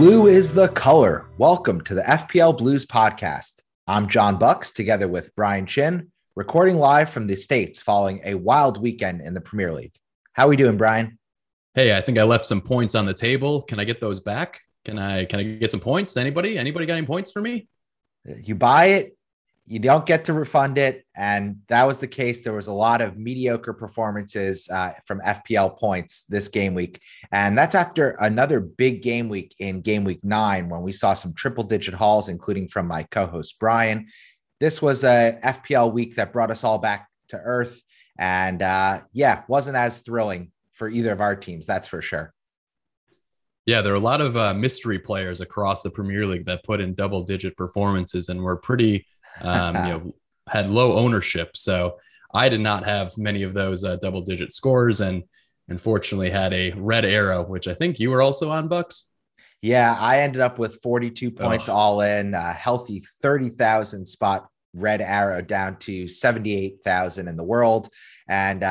Blue is the color. Welcome to the FPL Blues Podcast. I'm John Bucks, together with Brian Chin, recording live from the States following a wild weekend in the Premier League. How are we doing, Brian? Hey, I think I left some points on the table. Can I get those back? Can I get some points? Anybody got any points for me? You buy it, you don't get to refund it. And that was the case. There was a lot of mediocre performances from FPL points this game week. And that's after another big game week in game week 9, when we saw some triple digit hauls, including from my co-host, Brian. This was a FPL week that brought us all back to earth. And wasn't as thrilling for either of our teams. That's for sure. Yeah, there are a lot of mystery players across the Premier League that put in double digit performances and were pretty had low ownership. So I did not have many of those double digit scores, and unfortunately had a red arrow, which I think you were also on, Bucks. Yeah, I ended up with 42 points all in, a healthy 30,000 spot red arrow down to 78,000 in the world. And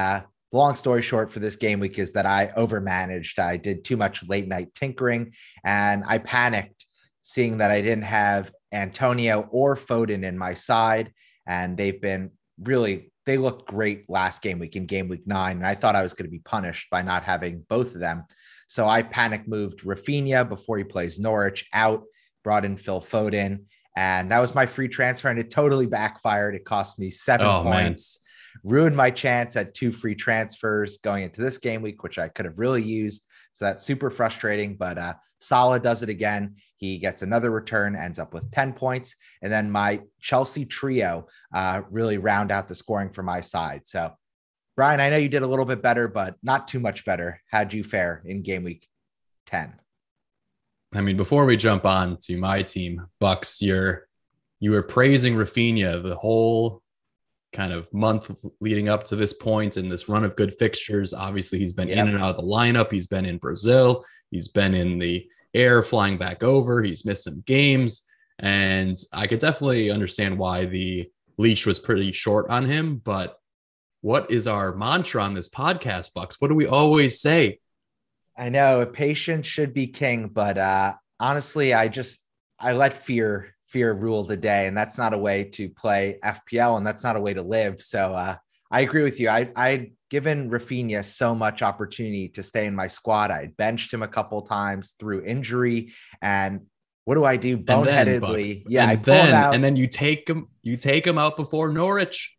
long story short for this game week is that I overmanaged. I did too much late night tinkering, and I panicked seeing that I didn't have Antonio or Foden in my side, and they looked great last game week in game week 9, and I thought I was going to be punished by not having both of them. So I panic moved Rafinha before he plays Norwich out, brought in Phil Foden, and that was my free transfer, and it totally backfired. It cost me 7 points, man. Ruined my chance at 2 free transfers going into this game week, which I could have really used. So that's super frustrating, but Salah does it again. He gets another return, ends up with 10 points. And then my Chelsea trio really round out the scoring for my side. So, Brian, I know you did a little bit better, but not too much better. How'd you fare in game week 10? I mean, before we jump on to my team, Bucks, you were praising Rafinha the whole kind of month leading up to this point and this run of good fixtures. Obviously, he's been in and out of the lineup. He's been in Brazil. He's been in the air flying back over. He's missed some games. And I could definitely understand why the leash was pretty short on him. But what is our mantra on this podcast, Bucks? What do we always say? I know patience should be king, but honestly, I let fear rule the day, and that's not a way to play FPL, and that's not a way to live. So I agree with you. I'd given Rafinha so much opportunity to stay in my squad. I benched him a couple times through injury, and what do I do? Boneheadedly. I pull him out, and then you take him out before Norwich.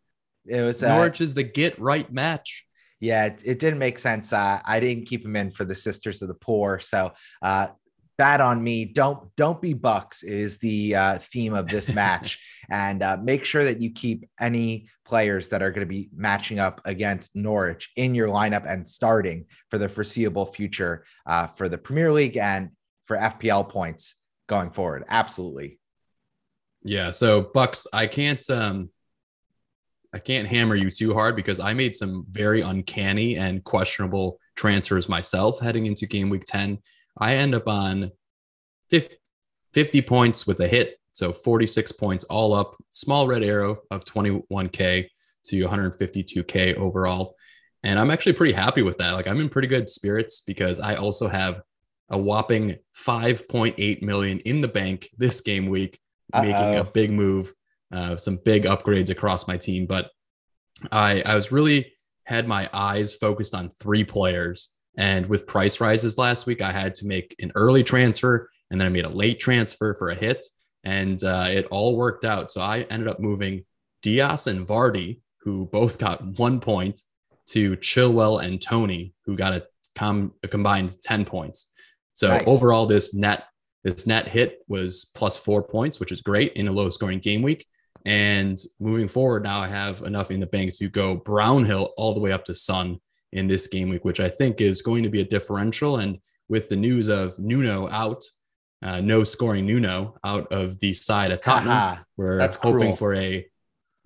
It was Norwich is the get right match. Yeah. It didn't make sense. I didn't keep him in for the Sisters of the Poor. So, bad on me. Don't be Bucks is the theme of this match. And make sure that you keep any players that are going to be matching up against Norwich in your lineup and starting for the foreseeable future for the Premier League and for FPL points going forward. Absolutely. Yeah. So Bucks, I can't hammer you too hard because I made some very uncanny and questionable transfers myself heading into game week 10. I end up on 50 points with a hit. So 46 points all up, small red arrow of 21K to 152K overall. And I'm actually pretty happy with that. Like, I'm in pretty good spirits because I also have a whopping 5.8 million in the bank this game week, making a big move, some big upgrades across my team. But I was really had my eyes focused on 3 players. And with price rises last week, I had to make an early transfer, and then I made a late transfer for a hit, and it all worked out. So I ended up moving Diaz and Vardy, who both got 1 point, to Chilwell and Tony, who got a combined 10 points. So nice. Overall, this net hit was plus 4 points, which is great in a low scoring game week. And moving forward, now I have enough in the bank to go Brownhill all the way up to Son in this game week, which I think is going to be a differential. And with the news of Nuno out, no scoring Nuno out of the side of Tottenham, we're hoping for a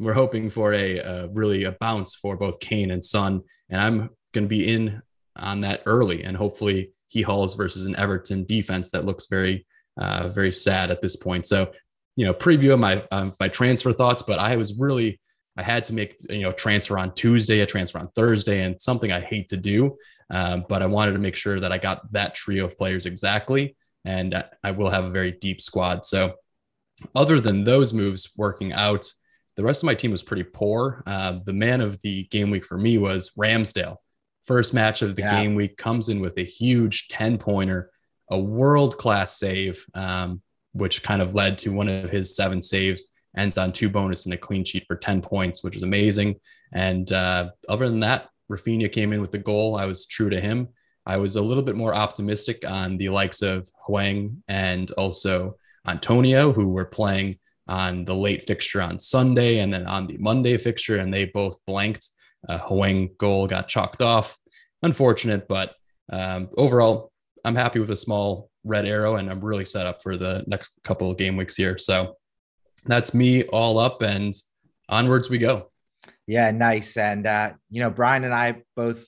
really a bounce for both Kane and Son. And I'm going to be in on that early, and hopefully he hauls versus an Everton defense that looks very, very sad at this point. So, preview of my transfer thoughts, but I had to make, a transfer on Tuesday, a transfer on Thursday, and something I hate to do, but I wanted to make sure that I got that trio of players exactly. and I will have a very deep squad. So other than those moves working out, the rest of my team was pretty poor. The man of the game week for me was Ramsdale. First match of the game week, comes in with a huge 10-pointer, a world-class save, which kind of led to one of his 7 saves, ends on 2 bonus and a clean sheet for 10 points, which is amazing. And other than that, Rafinha came in with the goal. I was true to him. I was a little bit more optimistic on the likes of Hwang and also Antonio, who were playing on the late fixture on Sunday and then on the Monday fixture, and they both blanked. Hwang goal got chalked off. Unfortunate, but overall, I'm happy with a small red arrow, and I'm really set up for the next couple of game weeks here. So that's me all up, and onwards we go. Yeah, nice. And, you know, Brian and I both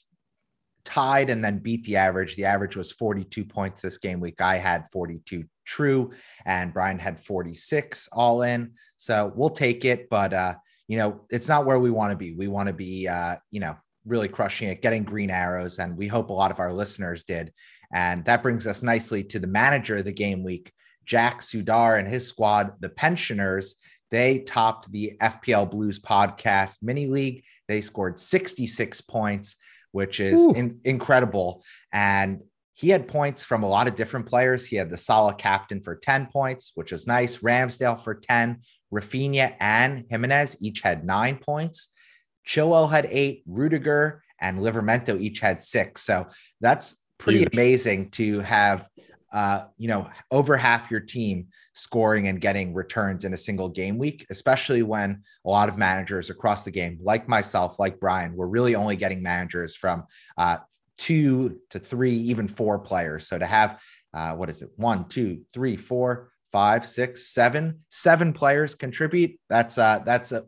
tied and then beat the average. The average was 42 points this game week. I had 42 true, and Brian had 46 all in. So we'll take it, but, you know, it's not where we want to be. We want to be, you know, really crushing it, getting green arrows. And we hope a lot of our listeners did. And that brings us nicely to the manager of the game week, Jack Sudar and his squad, the Pensioners. They topped the FPL Blues podcast mini league. They scored 66 points, which is incredible. And he had points from a lot of different players. He had the Salah captain for 10 points, which is nice. Ramsdale for 10, Rafinha and Jimenez each had 9 points. Chilwell had 8, Rudiger and Livermento each had 6. So that's pretty amazing to have, you know, over half your team scoring and getting returns in a single game week, especially when a lot of managers across the game, like myself, like Brian, we're really only getting managers from 2 to 3, even 4 players. So to have, 7 players contribute. That's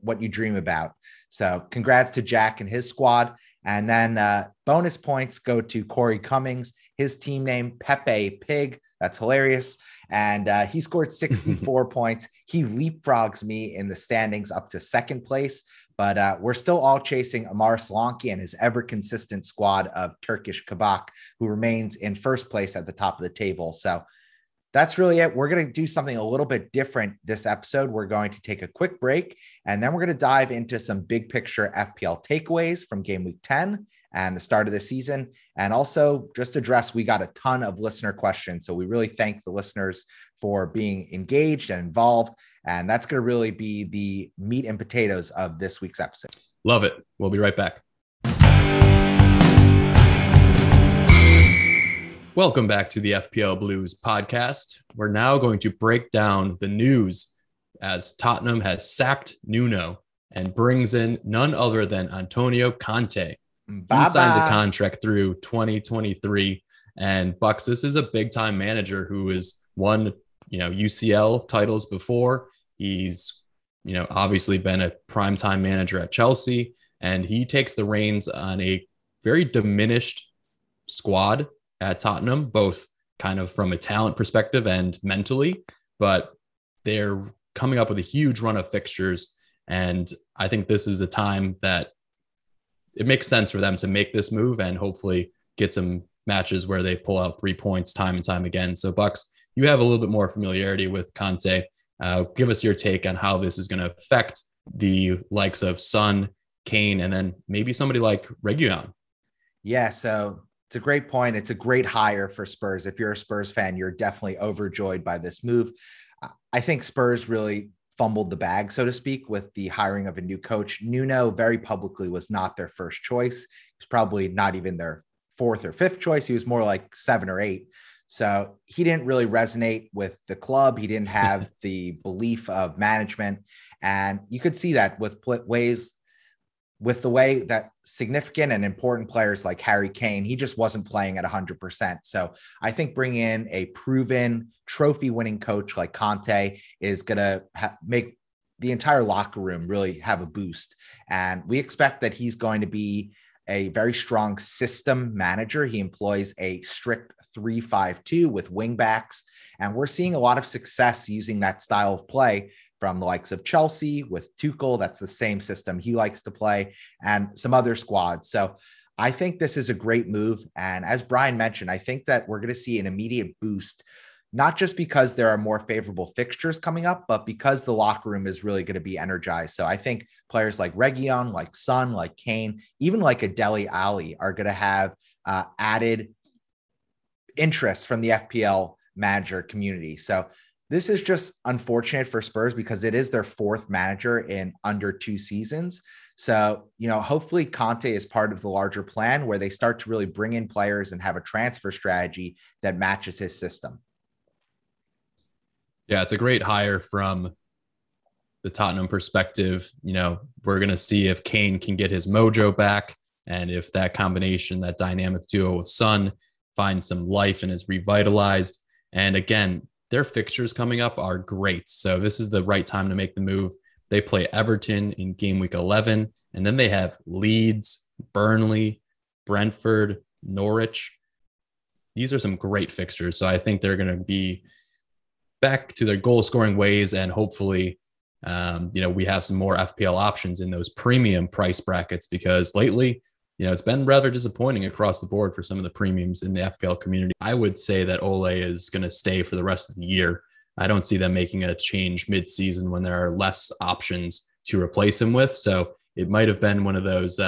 what you dream about. So congrats to Jack and his squad. And then bonus points go to Corey Cummings, his team name, Pepe Pig. That's hilarious. And he scored 64 points. He leapfrogs me in the standings up to 2nd place, but we're still all chasing Amar Solanke and his ever consistent squad of Turkish Kabak, who remains in 1st place at the top of the table. So that's really it. We're going to do something a little bit different this episode. We're going to take a quick break, and then we're going to dive into some big picture FPL takeaways from game week 10 and the start of the season. And also just address, we got a ton of listener questions. So we really thank the listeners for being engaged and involved. And that's going to really be the meat and potatoes of this week's episode. Love it. We'll be right back. Welcome back to the FPL Blues podcast. We're now going to break down the news as Tottenham has sacked Nuno and brings in none other than Antonio Conte. He signs a contract through 2023. And Bucks, this is a big-time manager who has won, you know, UCL titles before. He's, you know, obviously been a primetime manager at Chelsea, and he takes the reins on a very diminished squad at Tottenham, both kind of from a talent perspective and mentally, but they're coming up with a huge run of fixtures. And I think this is a time that it makes sense for them to make this move and hopefully get some matches where they pull out 3 points time and time again. So Bucks, you have a little bit more familiarity with Conte. Give us your take on how this is going to affect the likes of Son, Kane, and then maybe somebody like Reguilon. Yeah, so it's a great point. It's a great hire for Spurs. If you're a Spurs fan, you're definitely overjoyed by this move. I think Spurs really fumbled the bag, so to speak, with the hiring of a new coach. Nuno very publicly was not their first choice. He was probably not even their 4th or 5th choice. He was more like 7 or 8. So he didn't really resonate with the club. He didn't have the belief of management. And you could see that with the way that significant and important players like Harry Kane, he just wasn't playing at 100%. So I think bringing in a proven trophy winning coach like Conte is going to make the entire locker room really have a boost. And we expect that he's going to be a very strong system manager. He employs a strict 3-5-2 with wing backs. And we're seeing a lot of success using that style of play from the likes of Chelsea with Tuchel. That's the same system he likes to play, and some other squads. So I think this is a great move. And as Brian mentioned, I think that we're going to see an immediate boost, not just because there are more favorable fixtures coming up, but because the locker room is really going to be energized. So I think players like Reguilon, like Son, like Kane, even like a Dele Alli are going to have added interest from the FPL manager community. So this is just unfortunate for Spurs because it is their fourth manager in under 2 seasons. So, you know, hopefully Conte is part of the larger plan where they start to really bring in players and have a transfer strategy that matches his system. Yeah, it's a great hire from the Tottenham perspective. You know, we're going to see if Kane can get his mojo back and if that combination, that dynamic duo with Son finds some life and is revitalized. And again, their fixtures coming up are great. So this is the right time to make the move. They play Everton in game week 11, and then they have Leeds, Burnley, Brentford, Norwich. These are some great fixtures. So I think they're going to be back to their goal scoring ways. And hopefully, you know, we have some more FPL options in those premium price brackets, because lately, you know, it's been rather disappointing across the board for some of the premiums in the FPL community. I would say that Ole is going to stay for the rest of the year. I don't see them making a change mid-season when there are less options to replace him with. So it might have been one of those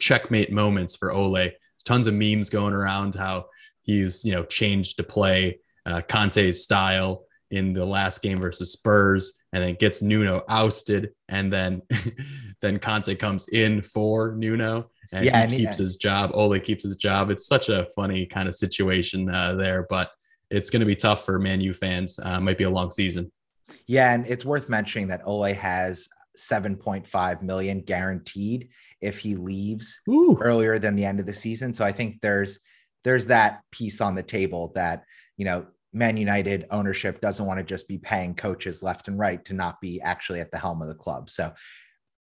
checkmate moments for Ole. Tons of memes going around how he's, you know, changed to play Conte's style in the last game versus Spurs, and then gets Nuno ousted, and then then Conte comes in for Nuno and he keeps his job. Ole keeps his job. It's such a funny kind of situation there, but it's going to be tough for Man U fans. Might be a long season. Yeah, and it's worth mentioning that Ole has $7.5 million guaranteed if he leaves earlier than the end of the season. So I think there's that piece on the table that, you know, Man United ownership doesn't want to just be paying coaches left and right to not be actually at the helm of the club. So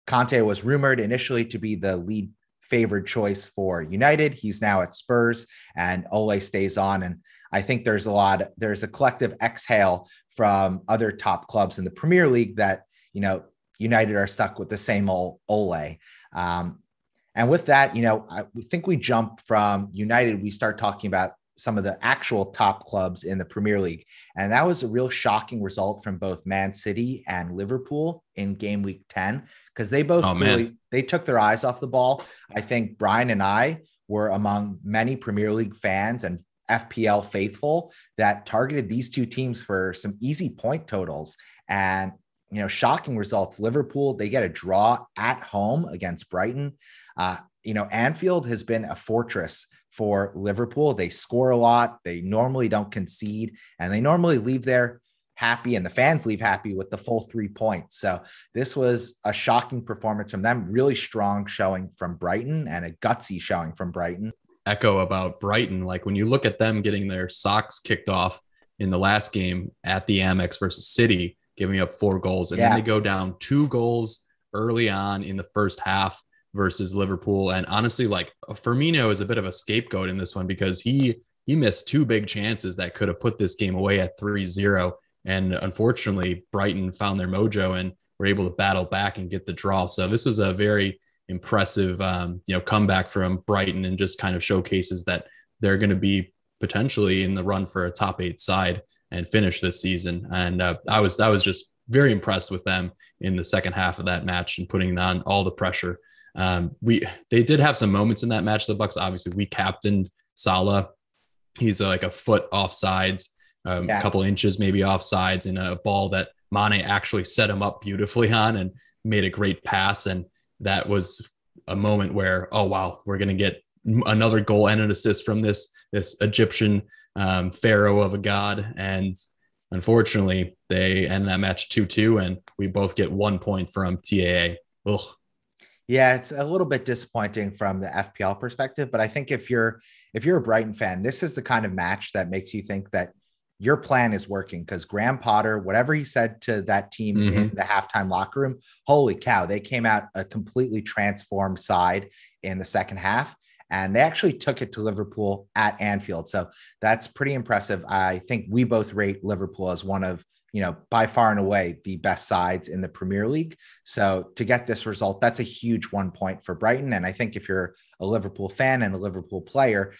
Conte was rumored initially to be the lead favored choice for United. He's now at Spurs, and Ole stays on. And I think there's a collective exhale from other top clubs in the Premier League that, you know, United are stuck with the same old Ole. And with that, you know, I think we jump from United, we start talking about some of the actual top clubs in the Premier League. And that was a real shocking result from both Man City and Liverpool in game week 10, because they both they took their eyes off the ball. I think Brian and I were among many Premier League fans and FPL faithful that targeted these two teams for some easy point totals. And, you know, shocking results. Liverpool, they get a draw at home against Brighton. You know, Anfield has been a fortress for Liverpool. They score a lot. They normally don't concede, and they normally leave there happy, and the fans leave happy with the full 3 points. So this was a shocking performance from them, really strong showing from Brighton and a gutsy showing from Brighton. Echo about Brighton. Like when you look at them getting their socks kicked off in the last game at the Amex versus City, giving up 4 goals. And then they go down 2 goals early on in the first half versus Liverpool. And honestly, like Firmino is a bit of a scapegoat in this one, because he missed 2 big chances that could have put this game away at 3-0. And unfortunately, Brighton found their mojo and were able to battle back and get the draw. So this was a very impressive, you know, comeback from Brighton, and just kind of showcases that they're going to be potentially in the run for a top 8 side and finish this season. And I was just very impressed with them in the second half of that match and putting on all the pressure. They did have some moments in that match. The Bucks, obviously, we captained Salah. He's like a foot offsides, a couple inches maybe offsides, in a ball that Mane actually set him up beautifully on and made a great pass. And that was a moment where, oh wow, we're going to get another goal and an assist from this Egyptian pharaoh of a god. And unfortunately, they end that match 2-2, and we both get 1 point from TAA. Ugh. Yeah, it's a little bit disappointing from the FPL perspective, but I think if you're a Brighton fan, this is the kind of match that makes you think that your plan is working, because Graham Potter, whatever he said to that team in the halftime locker room, holy cow, they came out a completely transformed side in the second half, and they actually took it to Liverpool at Anfield. So that's pretty impressive. I think we both rate Liverpool as one of, you know, by far and away the best sides in the Premier League. So to get this result, that's a huge 1 point for Brighton. And I think if you're a Liverpool fan and a Liverpool player,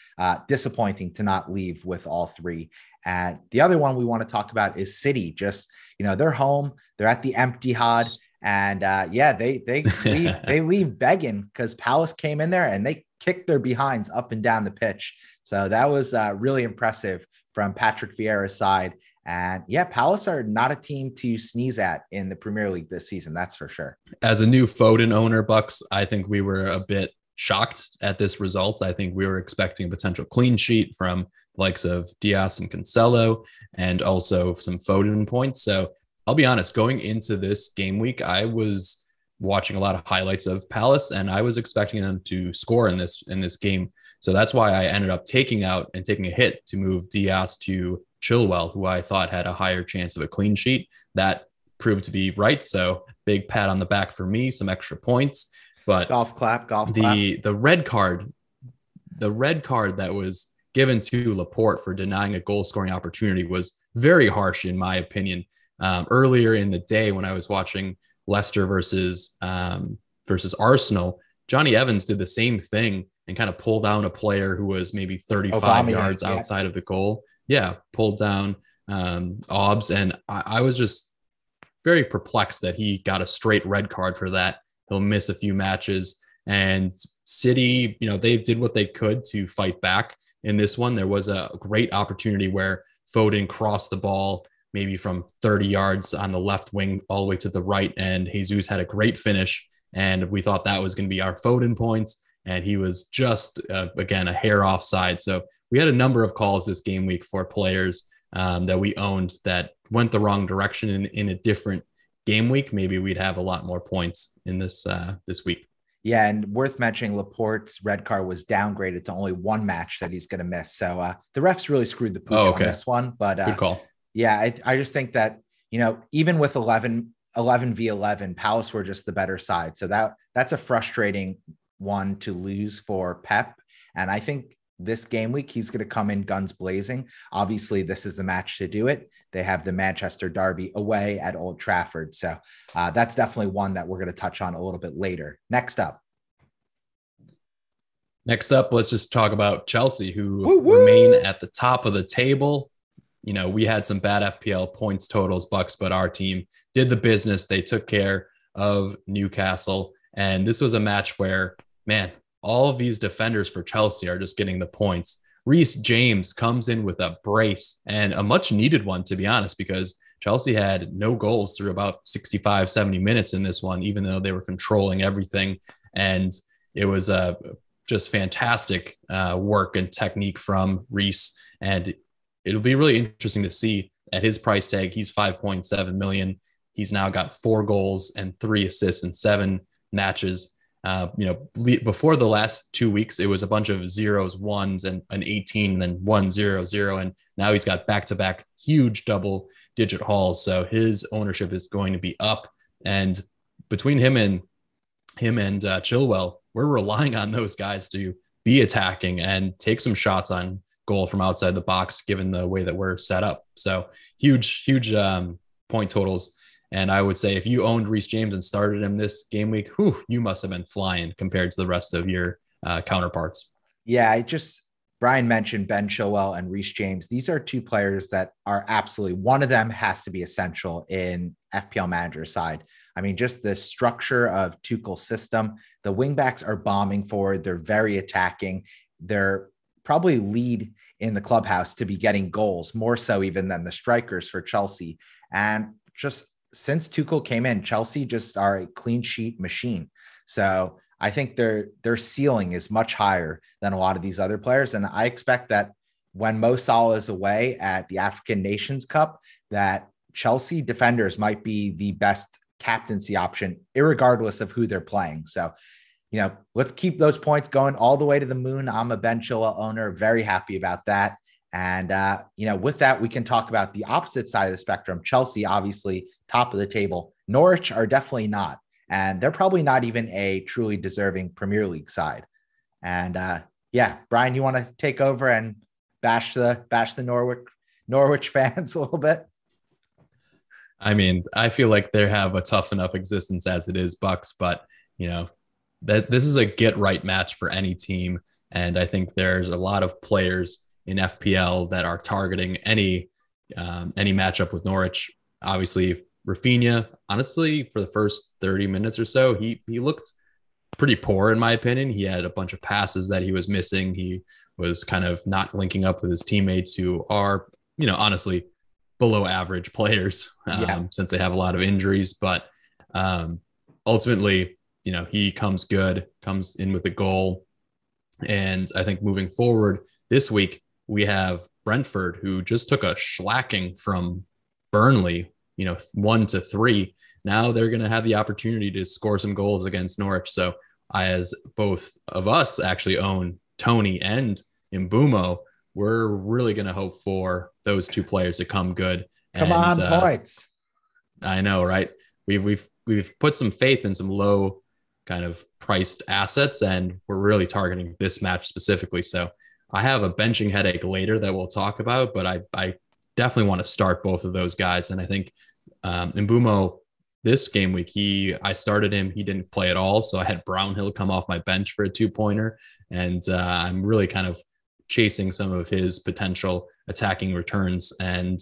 disappointing to not leave with all 3. And the other one we want to talk about is City. Just, you know, they're home, they're at the empty hod. And yeah, they leave begging because Palace came in there and they kicked their behinds up and down the pitch. So that was really impressive from Patrick Vieira's side. And yeah, Palace are not a team to sneeze at in the Premier League this season. That's for sure. As a new Foden owner, Bucks, I think we were a bit shocked at this result. I think we were expecting a potential clean sheet from the likes of Diaz and Cancelo and also some Foden points. So I'll be honest, going into this game week, I was watching a lot of highlights of Palace and I was expecting them to score in this game. So that's why I ended up taking a hit to move Diaz to Chilwell, who I thought had a higher chance of a clean sheet. That proved to be right. So big pat on the back for me, some extra points. But golf clap. The red card that was given to Laporte for denying a goal scoring opportunity was very harsh, in my opinion. Earlier in the day, when I was watching Leicester versus Arsenal, Johnny Evans did the same thing and kind of pulled down a player who was maybe 35 yards outside of the goal. Yeah, pulled down Obbs. And I was just very perplexed that he got a straight red card for that. He'll miss a few matches. And City, you know, they did what they could to fight back in this one. There was a great opportunity where Foden crossed the ball maybe from 30 yards on the left wing all the way to the right. And Jesus had a great finish. And we thought that was going to be our Foden points. And he was just, again, a hair offside. So we had a number of calls this game week for players that we owned that went the wrong direction in a different game week. Maybe we'd have a lot more points in this week. Yeah, and worth mentioning, Laporte's red card was downgraded to only one match that he's going to miss. So the refs really screwed the pooch on this one. But good call. Yeah, I just think that, you know, even with 11 v 11, Palace were just the better side. So that's a frustrating one to lose for Pep. And I think this game week, he's going to come in guns blazing. Obviously, this is the match to do it. They have the Manchester Derby away at Old Trafford. So that's definitely one that we're going to touch on a little bit later. Next up, let's just talk about Chelsea, who remain at the top of the table. You know, we had some bad FPL points totals, Bucks, but our team did the business. They took care of Newcastle. And this was a match where, man, all of these defenders for Chelsea are just getting the points. Reese James comes in with a brace, and a much needed one, to be honest, because Chelsea had no goals through about 65, 70 minutes in this one, even though they were controlling everything. And it was just fantastic work and technique from Reese. And it'll be really interesting to see at his price tag. He's 5.7 million. He's now got 4 goals and 3 assists in 7 matches. You know, before the last 2 weeks, it was a bunch of zeros, ones, and an 18, and then 1, 0, 0. And now he's got back-to-back huge double-digit hauls. So his ownership is going to be up. And between him and Chilwell, we're relying on those guys to be attacking and take some shots on goal from outside the box, given the way that we're set up. So huge point totals. And I would say if you owned Reece James and started him this game week, you must have been flying compared to the rest of your counterparts. Yeah, Brian mentioned Ben Chilwell and Reece James. These are two players that are absolutely, one of them has to be essential in FPL manager's side. I mean, just the structure of Tuchel's system, the wingbacks are bombing forward. They're very attacking. They're probably lead in the clubhouse to be getting goals, more so even than the strikers for Chelsea. And just since Tuchel came in, Chelsea just are a clean sheet machine. So I think their ceiling is much higher than a lot of these other players. And I expect that when Mo Salah is away at the African Nations Cup, that Chelsea defenders might be the best captaincy option, irregardless of who they're playing. So, you know, let's keep those points going all the way to the moon. I'm a Ben Chilwell owner, very happy about that. And, you know, with that, we can talk about the opposite side of the spectrum. Chelsea, obviously, top of the table. Norwich are definitely not. And they're probably not even a truly deserving Premier League side. And, yeah, Brian, you want to take over and bash the Norwich fans a little bit? I mean, I feel like they have a tough enough existence as it is, Bucks. But, you know, this is a get-right match for any team. And I think there's a lot of players in FPL that are targeting any matchup with Norwich. Obviously, Rafinha, honestly, for the first 30 minutes or so, he looked pretty poor, in my opinion. He had a bunch of passes that he was missing. He was kind of not linking up with his teammates, who are, you know, honestly, below average players since they have a lot of injuries. But ultimately, you know, he comes good, comes in with a goal. And I think moving forward this week, we have Brentford, who just took a shellacking from Burnley, you know, 1-3. Now they're going to have the opportunity to score some goals against Norwich. So as both of us actually own Tony and Mbumo, we're really going to hope for those two players to come good. Come on, points. I know, right? We've put some faith in some low kind of priced assets, and we're really targeting this match specifically. So I have a benching headache later that we'll talk about, but I definitely want to start both of those guys. And I think Mbumo this game week, I started him. He didn't play at all. So I had Brownhill come off my bench for a 2-pointer, and I'm really kind of chasing some of his potential attacking returns. And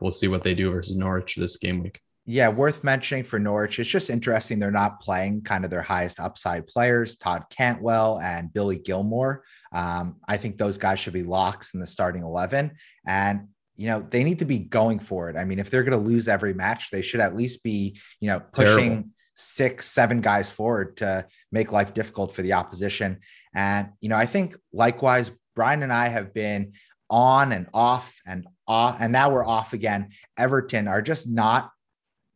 we'll see what they do versus Norwich this game week. Yeah, worth mentioning for Norwich, it's just interesting they're not playing kind of their highest upside players, Todd Cantwell and Billy Gilmore. I think those guys should be locks in the starting 11. And, you know, they need to be going for it. I mean, if they're going to lose every match, they should at least be, you know, pushing 6-7 guys forward to make life difficult for the opposition. And, you know, I think likewise, Brian and I have been on and off and off, and now we're off again. Everton are just not.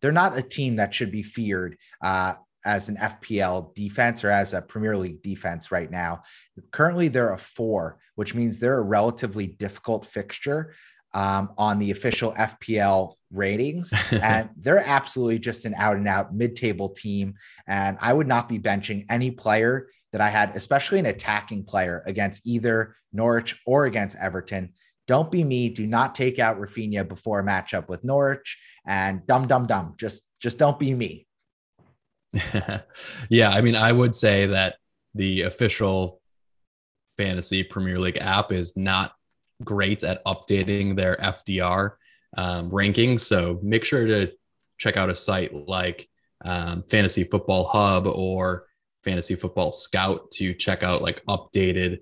They're not a team that should be feared as an FPL defense or as a Premier League defense right now. Currently, they're a 4, which means they're a relatively difficult fixture on the official FPL ratings. And they're absolutely just an out-and-out mid-table team. And I would not be benching any player that I had, especially an attacking player, against either Norwich or against Everton. Don't be me. Do not take out Rafinha before a matchup with Norwich, and dumb. Just don't be me. Yeah. I mean, I would say that the official fantasy Premier League app is not great at updating their FDR rankings. So make sure to check out a site like Fantasy Football Hub or Fantasy Football Scout to check out like updated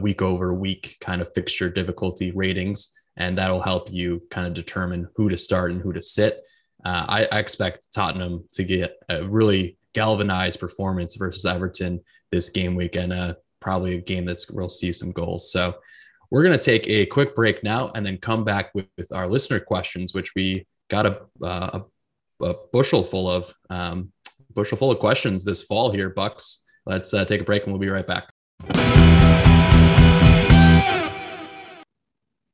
week over week kind of fixture difficulty ratings, and that'll help you kind of determine who to start and who to sit. I expect Tottenham to get a really galvanized performance versus Everton this game week, and probably a game that we'll see some goals. So we're going to take a quick break now and then come back with our listener questions, which we got a bushel full of questions this fall here, Bucks. Let's take a break and we'll be right back.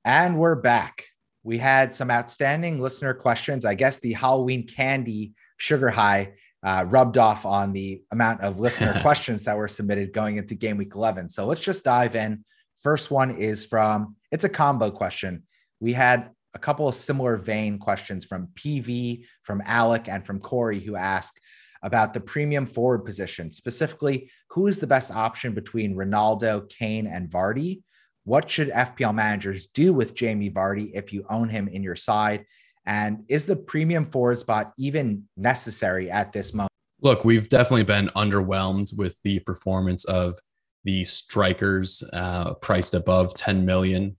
And we're back. We had some outstanding listener questions. I guess the Halloween candy sugar high rubbed off on the amount of listener questions that were submitted going into game week 11. So let's just dive in. First one is it's a combo question. We had a couple of similar vein questions from PV, from Alec, and from Corey, who asked about the premium forward position. Specifically, who is the best option between Ronaldo, Kane, and Vardy? What should FPL managers do with Jamie Vardy if you own him in your side? And is the premium forward spot even necessary at this moment? Look, we've definitely been underwhelmed with the performance of the strikers priced above 10 million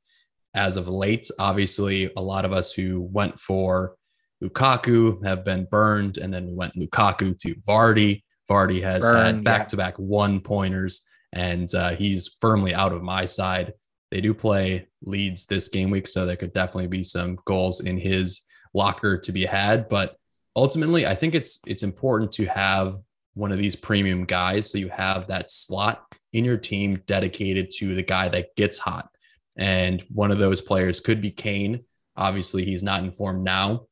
as of late. Obviously, a lot of us who went for Lukaku have been burned, and then we went Lukaku to Vardy. Vardy has had back-to-back 1-pointers, and he's firmly out of my side. They do play Leeds this game week, so there could definitely be some goals in his locker to be had. But ultimately, I think it's important to have one of these premium guys, so you have that slot in your team dedicated to the guy that gets hot. And one of those players could be Kane. Obviously, he's not in form now.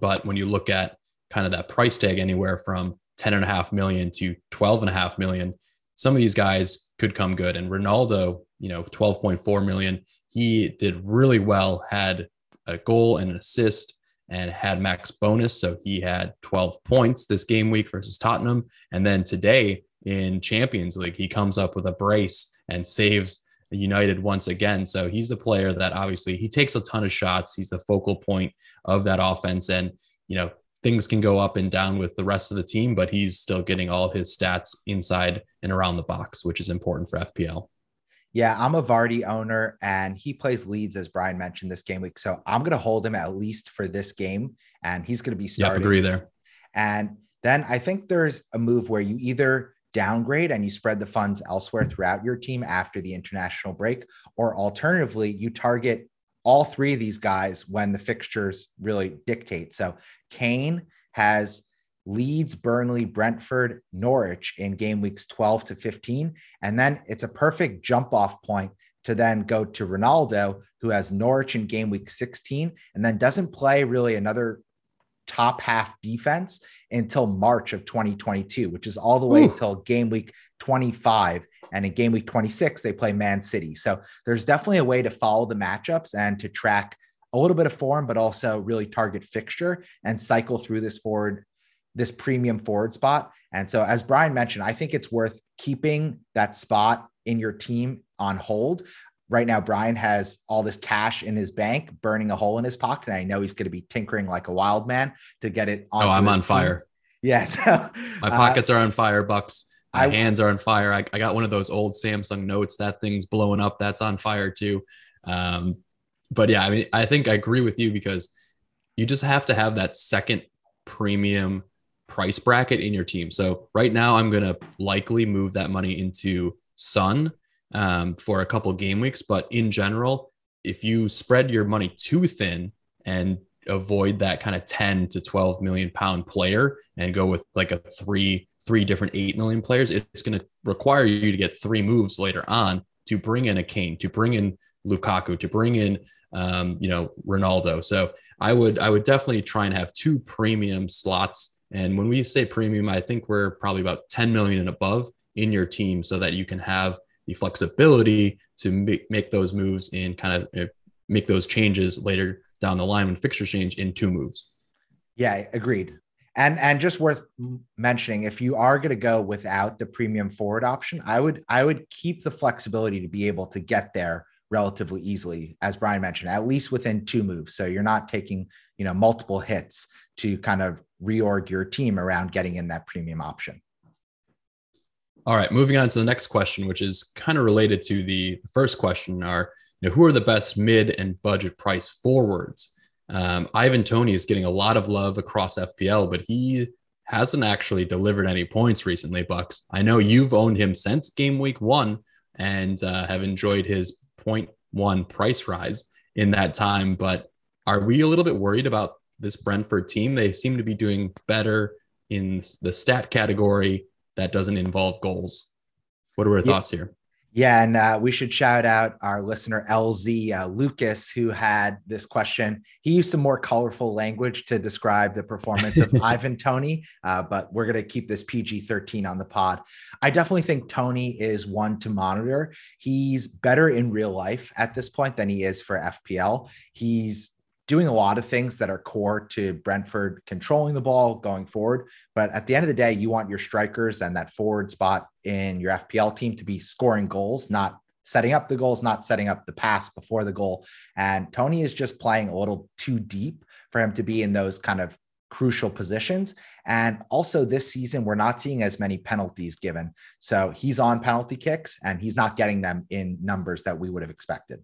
But when you look at kind of that price tag anywhere from 10.5 million to 12.5 million, some of these guys could come good. And Ronaldo, you know, 12.4 million, he did really well, had a goal and an assist and had max bonus. So he had 12 points this game week versus Tottenham. And then today in Champions League, he comes up with a brace and saves United once again. So he's a player that obviously he takes a ton of shots. He's the focal point of that offense. And, you know, things can go up and down with the rest of the team, but he's still getting all of his stats inside and around the box, which is important for FPL. Yeah, I'm a Vardy owner, and he plays Leeds, as Brian mentioned, this game week. So I'm going to hold him at least for this game, and he's going to be starting. Yep, agree there. And then I think there's a move where you either downgrade and you spread the funds elsewhere throughout your team after the international break, or alternatively, you target all three of these guys when the fixtures really dictate. So Kane has Leeds, Burnley, Brentford, Norwich in game weeks 12 to 15. And then it's a perfect jump off point to then go to Ronaldo, who has Norwich in game week 16, and then doesn't play really another top half defense until March of 2022, which is all the way until game week 25. And in game week 26, they play Man City. So there's definitely a way to follow the matchups and to track a little bit of form, but also really target fixture and cycle through this forward, this premium forward spot. And so, as Brian mentioned, I think it's worth keeping that spot in your team on hold. Right now, Brian has all this cash in his bank, burning a hole in his pocket. And I know he's going to be tinkering like a wild man to get it. Oh, I'm on fire. Yes. Yeah, so, my pockets are on fire, Bucks. My hands are on fire. I got one of those old Samsung Notes. That thing's blowing up. That's on fire too. But yeah, I mean, I think I agree with you because you just have to have that second premium price bracket in your team. So right now I'm going to likely move that money into Son for a couple game weeks. But in general, if you spread your money too thin and avoid that kind of 10 to 12 million pound player and go with like a three different 8 million players, it's going to require you to get three moves later on to bring in a Kane, to bring in Lukaku, to bring in, Ronaldo. So I would definitely try and have two premium slots. And when we say premium, I think we're probably about 10 million and above in your team so that you can have the flexibility to make those moves and kind of make those changes later down the line when fixture change in two moves. Yeah, agreed. And just worth mentioning, if you are going to go without the premium forward option, I would keep the flexibility to be able to get there relatively easily, as Brian mentioned, at least within two moves. So you're not taking, multiple hits to kind of reorg your team around getting in that premium option. All right, moving on to the next question, which is kind of related to the first question are, who are the best mid and budget price forwards? Ivan Toney is getting a lot of love across FPL, but he hasn't actually delivered any points recently, Bucks. I know you've owned him since game week one and have enjoyed his 0.1 price rise in that time. But are we a little bit worried about this Brentford team? They seem to be doing better in the stat category that doesn't involve goals. What are our thoughts here? Yeah, and we should shout out our listener, LZ Lucas, who had this question. He used some more colorful language to describe the performance of Ivan Toney, but we're going to keep this PG-13 on the pod. I definitely think Toney is one to monitor. He's better in real life at this point than he is for FPL. He's doing a lot of things that are core to Brentford, controlling the ball going forward. But at the end of the day, you want your strikers and that forward spot in your FPL team to be scoring goals, not setting up the goals, not setting up the pass before the goal. And Toney is just playing a little too deep for him to be in those kind of crucial positions. And also this season, we're not seeing as many penalties given. So he's on penalty kicks and he's not getting them in numbers that we would have expected.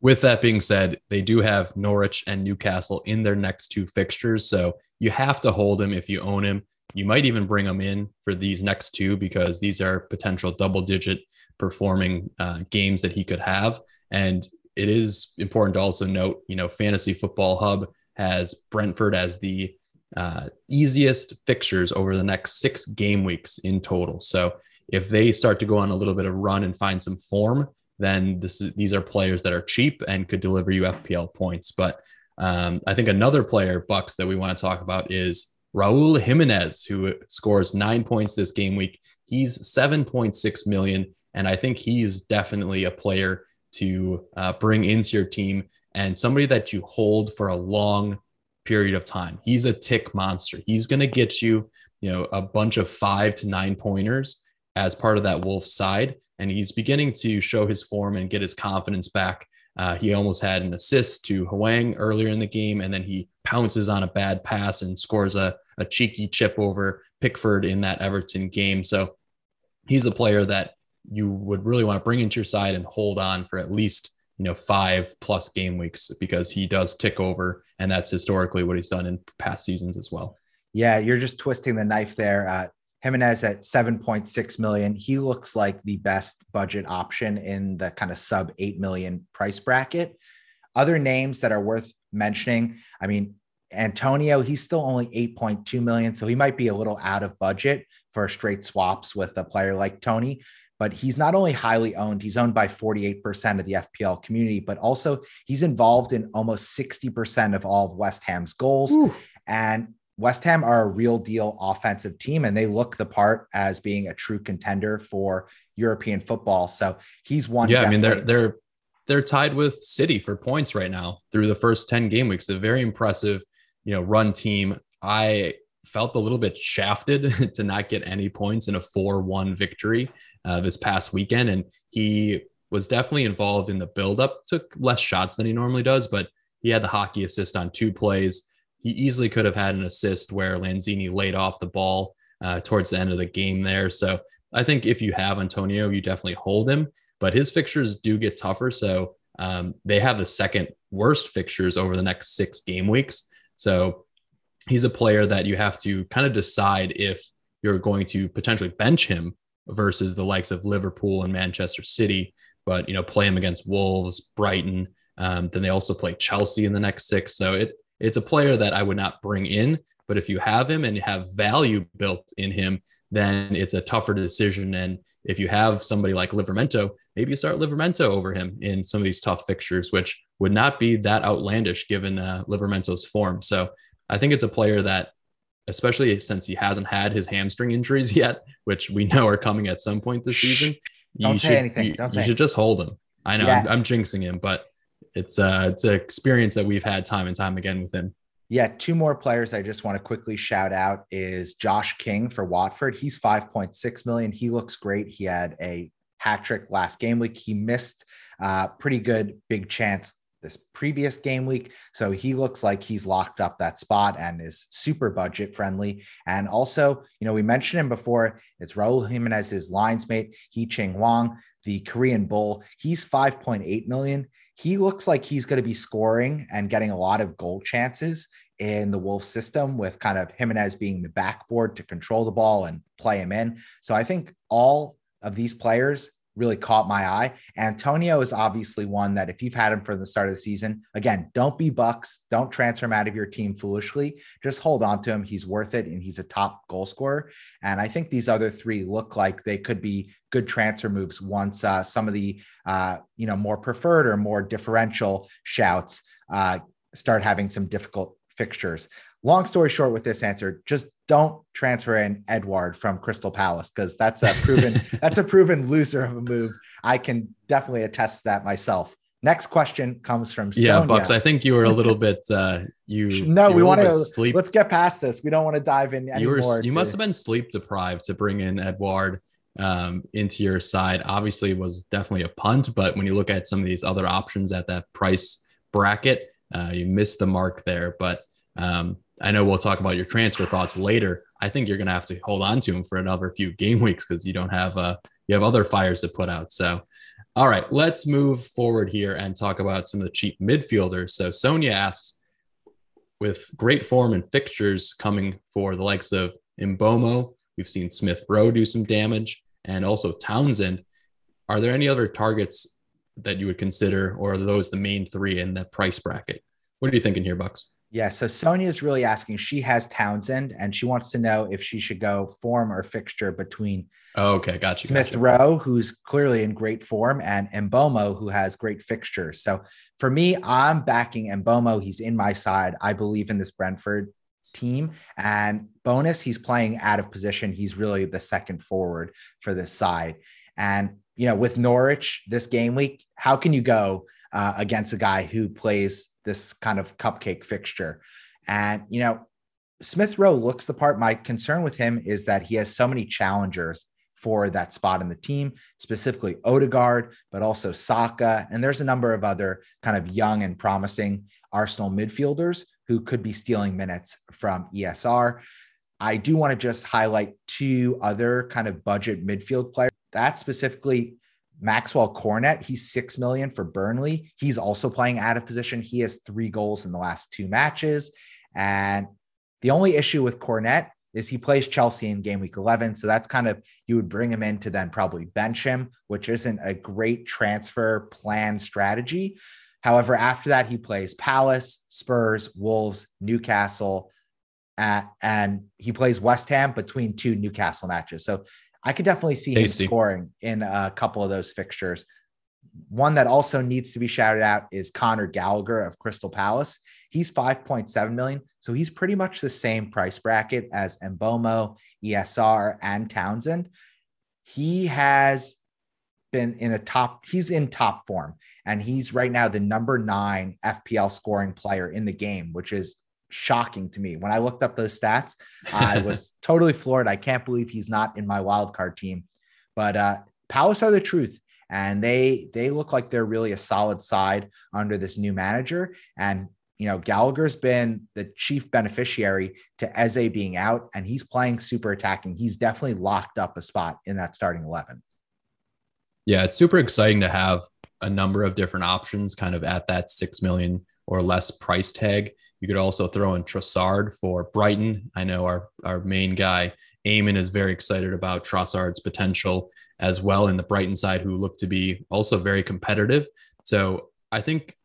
With that being said, they do have Norwich and Newcastle in their next two fixtures. So you have to hold him if you own him. You might even bring him in for these next two because these are potential double-digit performing games that he could have. And it is important to also note, Fantasy Football Hub has Brentford as the easiest fixtures over the next 6 game weeks in total. So if they start to go on a little bit of run and find some form, then these are players that are cheap and could deliver you FPL points. But I think another player, Bucks, that we want to talk about is Raul Jimenez, who scores 9 points this game week. He's 7.6 million, and I think he's definitely a player to bring into your team and somebody that you hold for a long period of time. He's a tick monster. He's going to get you, a bunch of 5 to 9 pointers as part of that Wolves side, and he's beginning to show his form and get his confidence back. He almost had an assist to Hwang earlier in the game, and then he pounces on a bad pass and scores a cheeky chip over Pickford in that Everton game. So he's a player that you would really want to bring into your side and hold on for at least, 5+ game weeks, because he does tick over, and that's historically what he's done in past seasons as well. Yeah, you're just twisting the knife there. Jimenez at 7.6 million. He looks like the best budget option in the kind of sub 8 million price bracket. Other names that are worth mentioning. I mean, Antonio, he's still only 8.2 million. So he might be a little out of budget for straight swaps with a player like Tony, but he's not only highly owned, he's owned by 48% of the FPL community, but also he's involved in almost 60% of all of West Ham's goals. Ooh. And West Ham are a real deal offensive team, and they look the part as being a true contender for European football. So he's one. Yeah, definitely. I mean, they're tied with City for points right now through the first 10 game weeks. A very impressive, run team. I felt a little bit shafted to not get any points in a 4-1 victory this past weekend. And he was definitely involved in the buildup, took less shots than he normally does, but he had the hockey assist on 2 plays. He easily could have had an assist where Lanzini laid off the ball towards the end of the game there. So I think if you have Antonio, you definitely hold him, but his fixtures do get tougher. So they have the second worst fixtures over the next 6 game weeks. So he's a player that you have to kind of decide if you're going to potentially bench him versus the likes of Liverpool and Manchester City, but, play him against Wolves, Brighton. Then they also play Chelsea in the next 6. So it's a player that I would not bring in, but if you have him and have value built in him, then it's a tougher decision. And if you have somebody like Livermento, maybe you start Livermento over him in some of these tough fixtures, which would not be that outlandish given Livermento's form. So I think it's a player that, especially since he hasn't had his hamstring injuries yet, which we know are coming at some point this season. You should just hold him. I know, yeah. I'm jinxing him, but it's an experience that we've had time and time again with him. Yeah. 2 more players I just want to quickly shout out is Josh King for Watford. He's 5.6 million. He looks great. He had a hat trick last game week. He missed a pretty good big chance this previous game week. So he looks like he's locked up that spot and is super budget friendly. And also, we mentioned him before. It's Raul Jimenez's lines mate, Hwang, the Korean bull. He's 5.8 million. He looks like he's going to be scoring and getting a lot of goal chances in the Wolves system, with kind of Jimenez being the backboard to control the ball and play him in. So I think all of these players really caught my eye. Antonio is obviously one that if you've had him from the start of the season, again, don't be Bucks. Don't transfer him out of your team foolishly. Just hold on to him. He's worth it, and he's a top goal scorer. And I think these other 3 look like they could be good transfer moves once some of the more preferred or more differential shouts start having some difficult fixtures. Long story short with this answer, just don't transfer in Edouard from Crystal Palace, because that's a proven loser of a move. I can definitely attest to that myself. Next question comes from Sonia. Yeah, Bucks, I think you were a little bit let's get past this. We don't want to dive in anymore. You must have been sleep deprived to bring in Edouard into your side. Obviously, it was definitely a punt, but when you look at some of these other options at that price bracket, you missed the mark there. But I know we'll talk about your transfer thoughts later. I think you're going to have to hold on to him for another few game weeks, because you don't have you have other fires to put out. So, all right, let's move forward here and talk about some of the cheap midfielders. So Sonia asks, with great form and fixtures coming for the likes of Mbomo, we've seen Smith Rowe do some damage, and also Townsend. Are there any other targets that you would consider, or are those the main 3 in the price bracket? What are you thinking here, Bucks? Yeah, so Sonia is really asking, she has Townsend, and she wants to know if she should go form or fixture between Smith Rowe, who's clearly in great form, and Mbomo, who has great fixtures. So for me, I'm backing Mbomo. He's in my side. I believe in this Brentford team. And bonus, he's playing out of position. He's really the second forward for this side. And, with Norwich this game week, how can you go against a guy who plays this kind of cupcake fixture? And, Smith Rowe looks the part. My concern with him is that he has so many challengers for that spot in the team, specifically Odegaard, but also Saka. And there's a number of other kind of young and promising Arsenal midfielders who could be stealing minutes from ESR. I do want to just highlight two other kind of budget midfield players. That's specifically Maxwell Cornet. He's 6 million for Burnley. He's also playing out of position. He has 3 goals in the last 2 matches. And the only issue with Cornet is he plays Chelsea in game week 11. So that's kind of, you would bring him in to then probably bench him, which isn't a great transfer plan strategy. However, after that, he plays Palace, Spurs, Wolves, Newcastle, and he plays West Ham between 2 Newcastle matches. So I could definitely see him scoring in a couple of those fixtures. One that also needs to be shouted out is Conor Gallagher of Crystal Palace. He's 5.7 million. So he's pretty much the same price bracket as Mbomo, ESR, and Townsend. He has been in he's in top form, and he's right now the number 9 FPL scoring player in the game, which is shocking to me. When I looked up those stats, I was totally floored. I can't believe he's not in my wildcard team, but Palace are the truth. And they look like they're really a solid side under this new manager. And, you know, Gallagher's been the chief beneficiary to Eze being out, and he's playing super attacking. He's definitely locked up a spot in that starting 11. Yeah, it's super exciting to have a number of different options kind of at that 6 million or less price tag. You could also throw in Trossard for Brighton. I know our main guy, Eamon, is very excited about Trossard's potential as well in the Brighton side, who look to be also very competitive. So I think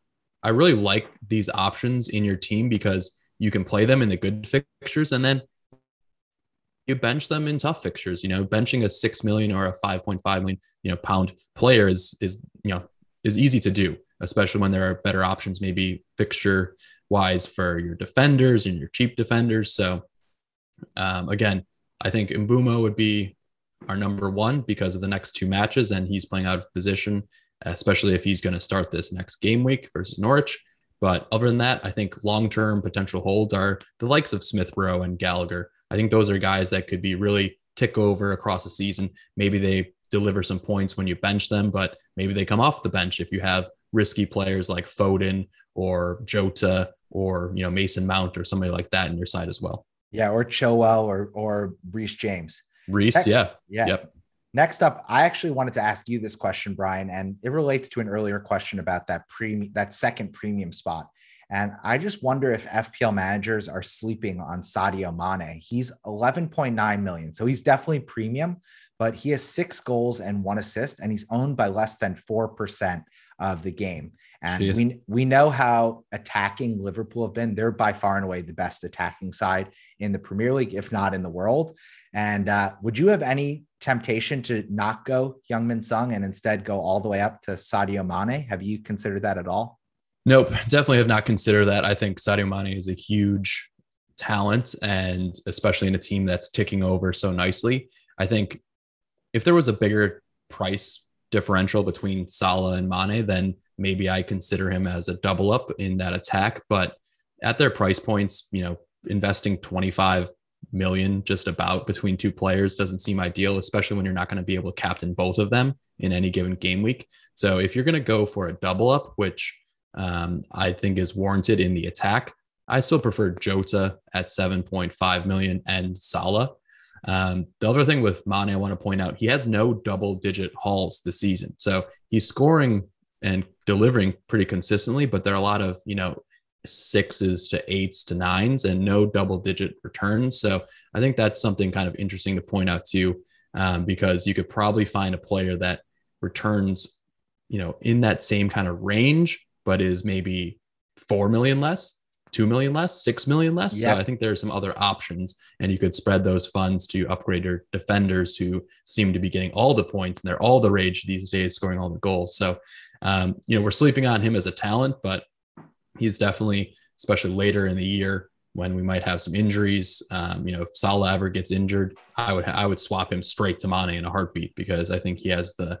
I really like these options in your team because you can play them in the good fixtures and then you bench them in tough fixtures. You know, benching a 6 million or a 5.5 million, you know, pound player is easy to do, especially when there are better options, maybe fixture wise, for your defenders and your cheap defenders. So again, I think Mbumo would be our number 1 because of the next 2 matches, and he's playing out of position, especially if he's going to start this next game week versus Norwich. But other than that, I think long-term potential holds are the likes of Smith Rowe and Gallagher. I think those are guys that could be really tick over across the season. Maybe they deliver some points when you bench them, but maybe they come off the bench if you have risky players like Foden or Jota or, you know, Mason Mount or somebody like that in your side as well. Yeah, or Chilwell or Reese James. Reese. Next up, I actually wanted to ask you this question, Brian, and it relates to an earlier question about that second premium spot. And I just wonder if FPL managers are sleeping on Sadio Mane. He's 11.9 million, so he's definitely premium, but he has 6 goals and 1 assist, and he's owned by less than 4% of the game. And we know how attacking Liverpool have been. They're by far and away the best attacking side in the Premier League, if not in the world. And would you have any temptation to not go Heung-min Son and instead go all the way up to Sadio Mane? Have you considered that at all? Nope, definitely have not considered that. I think Sadio Mane is a huge talent, and especially in a team that's ticking over so nicely. I think if there was a bigger price differential between Salah and Mane, then maybe I consider him as a double up in that attack. But at their price points, you know, investing 25 million just about between 2 players doesn't seem ideal, especially when you're not going to be able to captain both of them in any given game week. So if you're going to go for a double up, which I think is warranted in the attack, I still prefer Jota at 7.5 million and Salah. The other thing with Mane, I want to point out, he has no double-digit hauls this season. So he's scoring and delivering pretty consistently, but there are a lot of, you know, 6s to 8s to 9s and no double-digit returns. So I think that's something kind of interesting to point out too, because you could probably find a player that returns, you know, in that same kind of range, but is maybe 4 million less, 2 million less, 6 million less. Yep. So I think there are some other options, and you could spread those funds to upgrade your defenders who seem to be getting all the points, and they're all the rage these days, scoring all the goals. So, you know, we're sleeping on him as a talent, but he's definitely, especially later in the year when we might have some injuries, you know, if Salah ever gets injured, I would swap him straight to Mane in a heartbeat, because I think he has the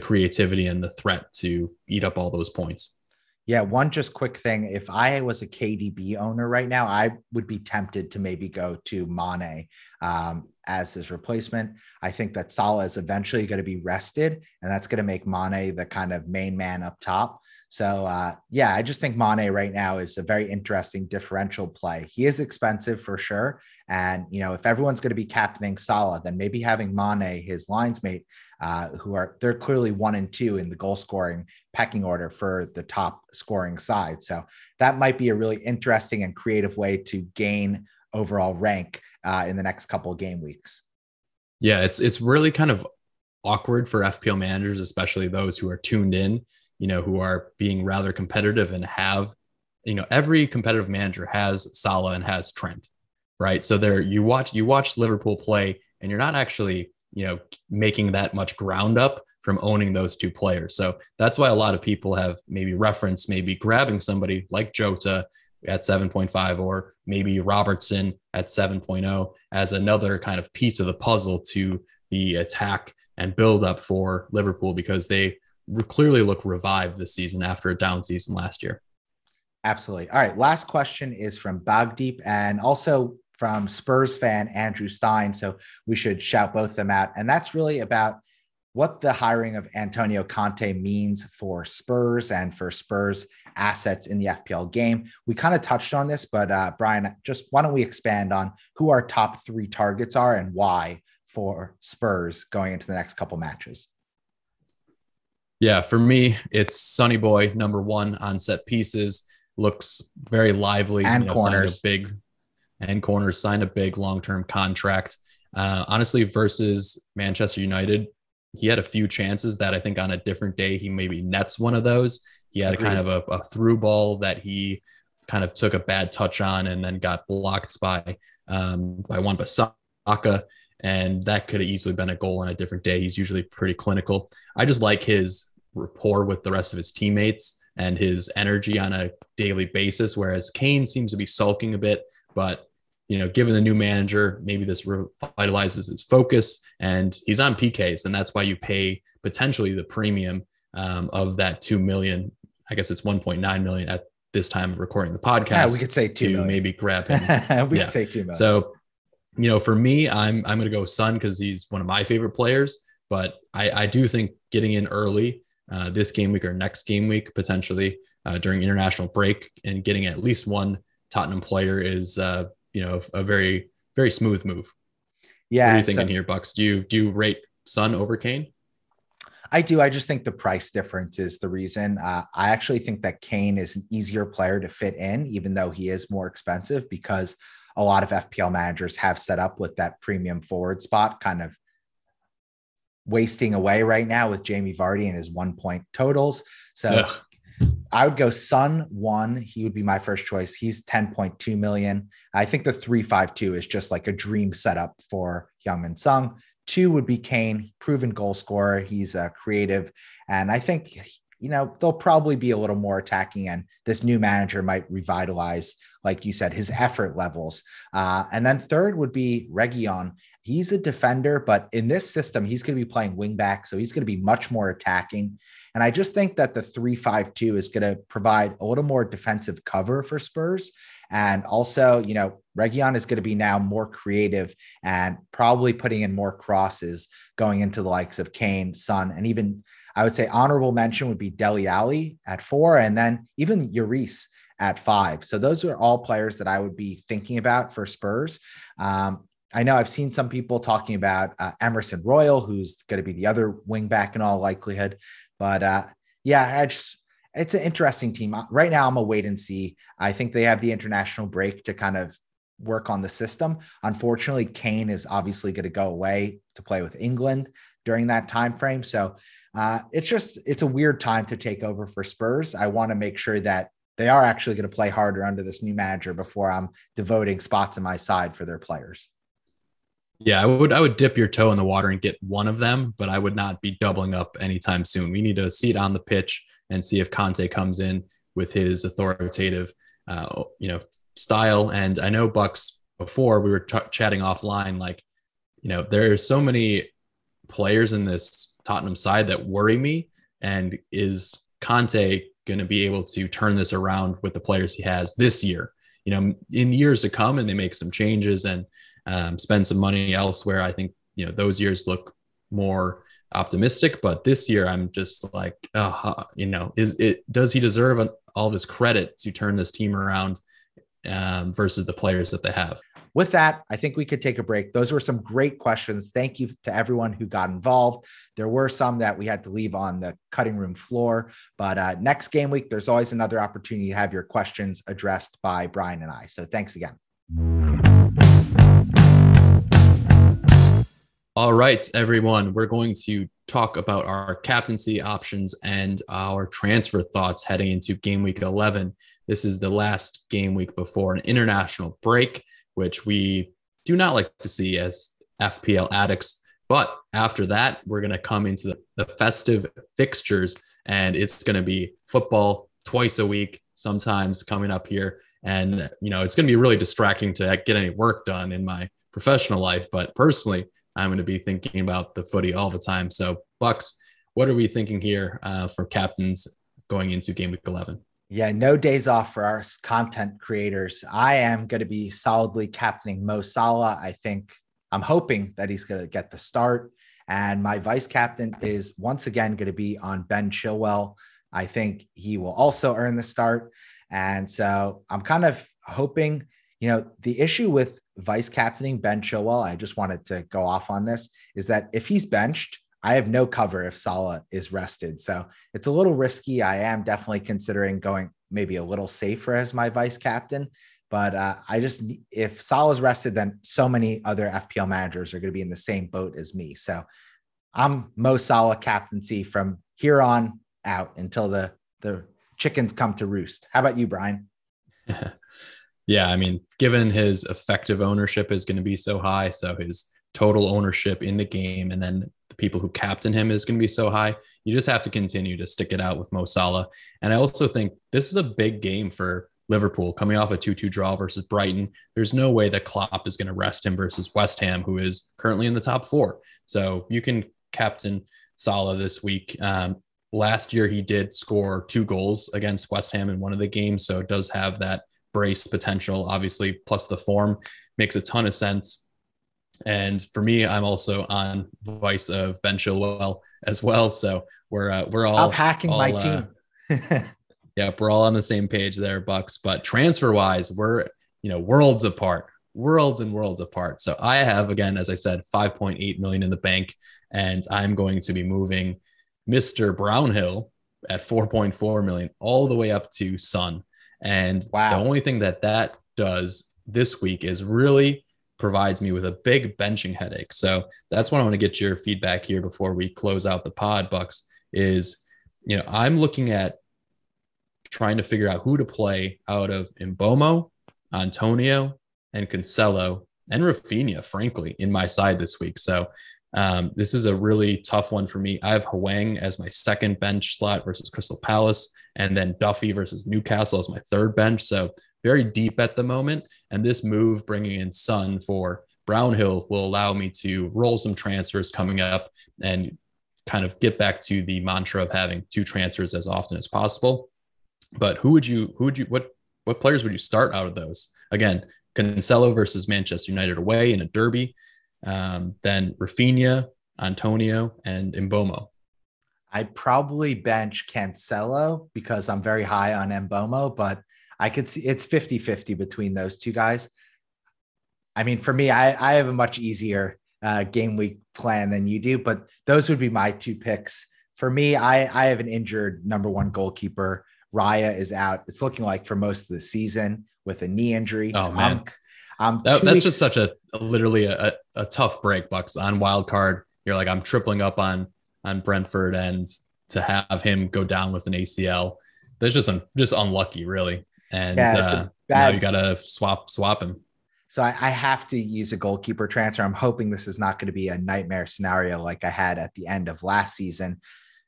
creativity and the threat to eat up all those points. Yeah, one just quick thing. If I was a KDB owner right now, I would be tempted to maybe go to Mane as his replacement. I think that Salah is eventually going to be rested, and that's going to make Mane the kind of main man up top. So, yeah, I just think Mane right now is a very interesting differential play. He is expensive for sure. And, you know, if everyone's going to be captaining Salah, then maybe having Mane, his linesmate, they're clearly 1 and 2 in the goal scoring pecking order for the top scoring side. So that might be a really interesting and creative way to gain overall rank in the next couple of game weeks. Yeah, it's really kind of awkward for FPL managers, especially those who are tuned in, you know, who are being rather competitive and have, you know, every competitive manager has Salah and has Trent, right? So there you watch Liverpool play and you're not actually, you know, making that much ground up from owning those two players. So that's why a lot of people have maybe referenced maybe grabbing somebody like Jota at 7.5 or maybe Robertson at 7.0 as another kind of piece of the puzzle to the attack and build up for Liverpool, because they clearly look revived this season after a down season last year. Absolutely. All right. Last question is from Bagdeep and also from Spurs fan Andrew Stein. So we should shout both of them out. And that's really about what the hiring of Antonio Conte means for Spurs and for Spurs assets in the FPL game. We kind of touched on this, but Brian, just why don't we expand on who our top three targets are and why for Spurs going into the next couple matches? Yeah, for me, it's Sonny Boy, number 1 on set pieces. Looks very lively. And you know, corners. Signed a big long-term contract. Honestly, versus Manchester United, he had a few chances that I think on a different day, he maybe nets one of those. He had a kind of a through ball that he kind of took a bad touch on and then got blocked by Wan Bissaka. And that could have easily been a goal on a different day. He's usually pretty clinical. I just like his rapport with the rest of his teammates and his energy on a daily basis, whereas Kane seems to be sulking a bit. But, you know, given the new manager, maybe this revitalizes his focus, and he's on PKs. And that's why you pay potentially the premium of that 2 million. I guess it's 1.9 million at this time of recording the podcast. Yeah, we could say 2 million. Maybe grab him. We could say 2 million. So, you know, for me, I'm going to go Son because he's one of my favorite players, but I do think getting in early this game week or next game week, potentially during international break, and getting at least one Tottenham player is, you know, a very, very smooth move. Yeah. What are you thinking here, Bucks? Do you rate Son over Kane? I do. I just think the price difference is the reason. I actually think that Kane is an easier player to fit in, even though he is more expensive, because a lot of FPL managers have set up with that premium forward spot kind of wasting away right now with Jamie Vardy and his 1 point totals. So yeah. I would go Son 1. He would be my first choice. He's 10.2 million. I think the 3-5-2 is just like a dream setup for Heung-min Sung. 2 would be Kane, proven goal scorer. He's creative. And I think, you know, they'll probably be a little more attacking, and this new manager might revitalize, like you said, his effort levels. And then 3rd would be Reguilon. He's a defender, but in this system, he's going to be playing wing back. So he's going to be much more attacking. And I just think that the 3-5-2 is going to provide a little more defensive cover for Spurs. And also, you know, Reguilon is going to be now more creative and probably putting in more crosses going into the likes of Kane, Son, and even I would say honorable mention would be Dele Alli at 4, and then even Lloris at 5. So those are all players that I would be thinking about for Spurs. I know I've seen some people talking about Emerson Royal, who's going to be the other wing back in all likelihood. But yeah, it's an interesting team. Right now, I'm a wait and see. I think they have the international break to kind of work on the system. Unfortunately, Kane is obviously going to go away to play with England during that time frame. So it's a weird time to take over for Spurs. I want to make sure that they are actually going to play harder under this new manager before I'm devoting spots on my side for their players. Yeah, I would dip your toe in the water and get one of them, but I would not be doubling up anytime soon. We need to see it on the pitch and see if Conte comes in with his authoritative, you know, style. And I know, Bucks, before we were chatting offline, like, you know, there are so many players in this Tottenham side that worry me, and is Conte going to be able to turn this around with the players he has this year, you know, in years to come, and they make some changes and spend some money elsewhere. I think, you know, those years look more optimistic, but this year I'm just like, you know, does he deserve all this credit to turn this team around versus the players that they have? With that, I think we could take a break. Those were some great questions. Thank you to everyone who got involved. There were some that we had to leave on the cutting room floor, but next game week, there's always another opportunity to have your questions addressed by Brian and I. So thanks again. All right, everyone, we're going to talk about our captaincy options and our transfer thoughts heading into game week 11. This is the last game week before an international break, which we do not like to see as FPL addicts. But after that, we're going to come into the festive fixtures, and it's going to be football twice a week, sometimes coming up here. And, you know, it's going to be really distracting to get any work done in my professional life. But personally, I'm going to be thinking about the footy all the time. So Bucks, what are we thinking here for captains going into game week 11? Yeah, no days off for our content creators. I am going to be solidly captaining Mo Salah. I think I'm hoping that he's going to get the start. And my vice captain is once again going to be on Ben Chilwell. I think he will also earn the start. And so I'm kind of hoping, you know, the issue with vice captaining Ben Chilwell, I just wanted to go off on this, is that if he's benched, I have no cover if Salah is rested. So it's a little risky. I am definitely considering going maybe a little safer as my vice captain, but I just, if Salah's rested, then so many other FPL managers are going to be in the same boat as me. So I'm Mo Salah captaincy from here on out until the chickens come to roost. How about you, Brian? Yeah. I mean, given his effective ownership is going to be so high, so his total ownership in the game, and then the people who captain him is going to be so high. You just have to continue to stick it out with Mo Salah. And I also think this is a big game for Liverpool coming off a 2-2 draw versus Brighton. There's no way that Klopp is going to rest him versus West Ham, who is currently in the top four. So you can captain Salah this week. Last year, he did score 2 goals against West Ham in one of the games. So it does have that brace potential, obviously, plus the form makes a ton of sense. And for me, I'm also on vice of Ben Chilwell as well. So we're all hacking my team. Yeah, we're all on the same page there, Bucks. But transfer wise, we're, you know, worlds and worlds apart. So I have, again, as I said, 5.8 million in the bank, and I'm going to be moving Mr. Brownhill at 4.4 million all the way up to Son. And wow, the only thing that does this week is really provides me with a big benching headache. So that's what I want to get your feedback here before we close out the pod, Bucks, is, you know, I'm looking at trying to figure out who to play out of Mbomo, Antonio, and Cancelo, and Rafinha, frankly, in my side this week. So this is a really tough one for me. I have Hwang as my second bench slot versus Crystal Palace, and then Duffy versus Newcastle as my third bench. So very deep at the moment. And this move bringing in Son for Brownhill will allow me to roll some transfers coming up and kind of get back to the mantra of having 2 transfers as often as possible. But what players would you start out of those? Again, Cancelo versus Manchester United away in a derby, then Rafinha, Antonio, and Mbomo. I'd probably bench Cancelo because I'm very high on Mbomo, but I could see it's 50-50 between those two guys. I mean, for me, I have a much easier game week plan than you do, but those would be my 2 picks. For me, I have an injured number 1 goalkeeper. Raya is out. It's looking like for most of the season with a knee injury. Oh, so man. That's just such a literally a tough break, Bucks, on wild card. You're like, I'm tripling up on Brentford, and to have him go down with an ACL, that's just unlucky, really. And yeah, now you got to swap him. So I have to use a goalkeeper transfer. I'm hoping this is not going to be a nightmare scenario like I had at the end of last season.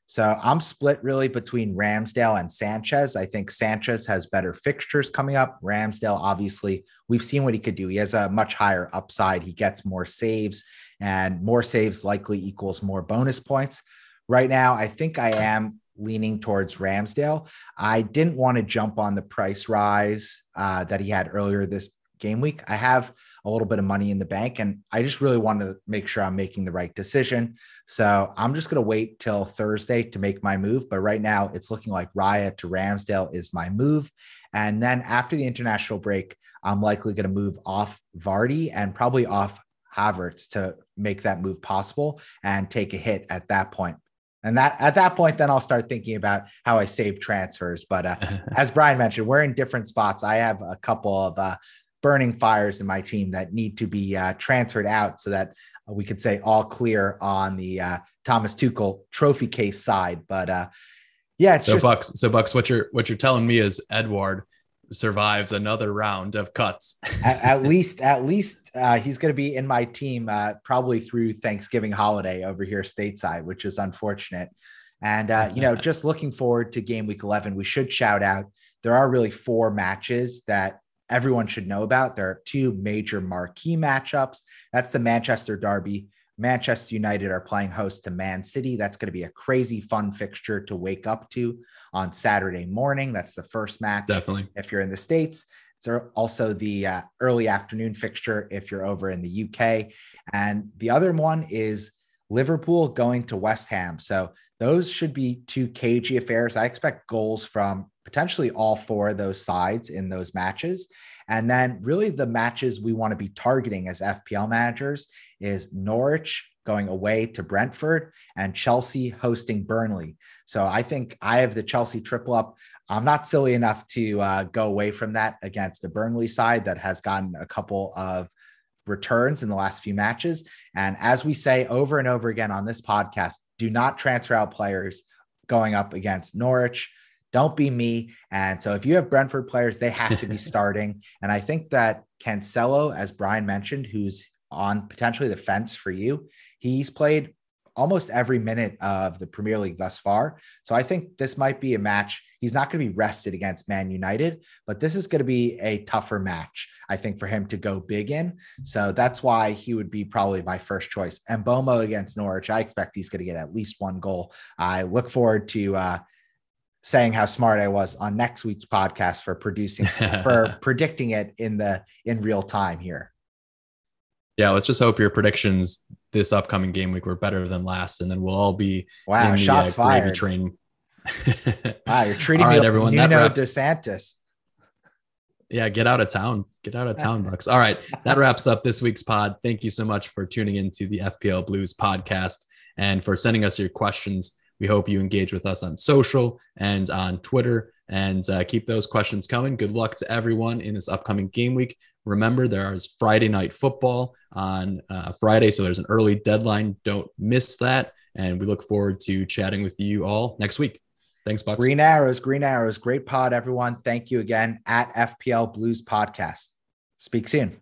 So I'm split really between Ramsdale and Sanchez. I think Sanchez has better fixtures coming up. Ramsdale, obviously, we've seen what he could do. He has a much higher upside. He gets more saves, and more saves likely equals more bonus points. Right now, I think I am leaning towards Ramsdale. I didn't want to jump on the price rise that he had earlier this game week. I have a little bit of money in the bank, and I just really want to make sure I'm making the right decision. So I'm just going to wait till Thursday to make my move. But right now it's looking like Raya to Ramsdale is my move. And then after the international break, I'm likely going to move off Vardy and probably off Havertz to make that move possible and take a hit at that point. And at that point, then I'll start thinking about how I save transfers. But as Brian mentioned, we're in different spots. I have a couple of burning fires in my team that need to be transferred out so that we could say all clear on the Thomas Tuchel trophy case side. But yeah, it's so just... Bucks, what you're telling me is Edward survives another round of cuts. at least he's going to be in my team probably through Thanksgiving holiday over here stateside, which is unfortunate. And, you know, just looking forward to game week 11, we should shout out, there are really four matches that everyone should know about. There are two major marquee matchups. That's the Manchester derby. Manchester United are playing host to Man City. That's going to be a crazy fun fixture to wake up to on Saturday morning. That's the first match. Definitely. If you're in the States, it's also the early afternoon fixture if you're over in the UK. And the other one is Liverpool going to West Ham. So those should be two cagey affairs. I expect goals from potentially all four of those sides in those matches. And then really the matches we want to be targeting as FPL managers is Norwich going away to Brentford and Chelsea hosting Burnley. So I think I have the Chelsea triple up. I'm not silly enough to go away from that against the Burnley side that has gotten a couple of returns in the last few matches. And as we say over and over again on this podcast, do not transfer out players going up against Norwich. Don't be me. And so if you have Brentford players, they have to be starting. And I think that Cancelo, as Brian mentioned, who's on potentially the fence for you, he's played almost every minute of the Premier League thus far. So I think this might be a match. He's not going to be rested against Man United, but this is going to be a tougher match, I think, for him to go big in. So that's why he would be probably my first choice. And Bomo against Norwich, I expect he's going to get at least one goal. I look forward to, saying how smart I was on next week's podcast for predicting it in real time here. Yeah. Let's just hope your predictions this upcoming game week were better than last. And then we'll all be wow. Shots fired. Train. Wow. You're treating all me right, like everyone, Nuno DeSantis. Yeah. Get out of town, Bucks. All right. That wraps up this week's pod. Thank you so much for tuning into the FPL Blues podcast and for sending us your questions. We hope you engage with us on social and on Twitter and keep those questions coming. Good luck to everyone in this upcoming game week. Remember, there is Friday night football on Friday, so there's an early deadline. Don't miss that. And we look forward to chatting with you all next week. Thanks, Bucks. Green Arrows. Great pod, everyone. Thank you again at FPL Blues Podcast. Speak soon.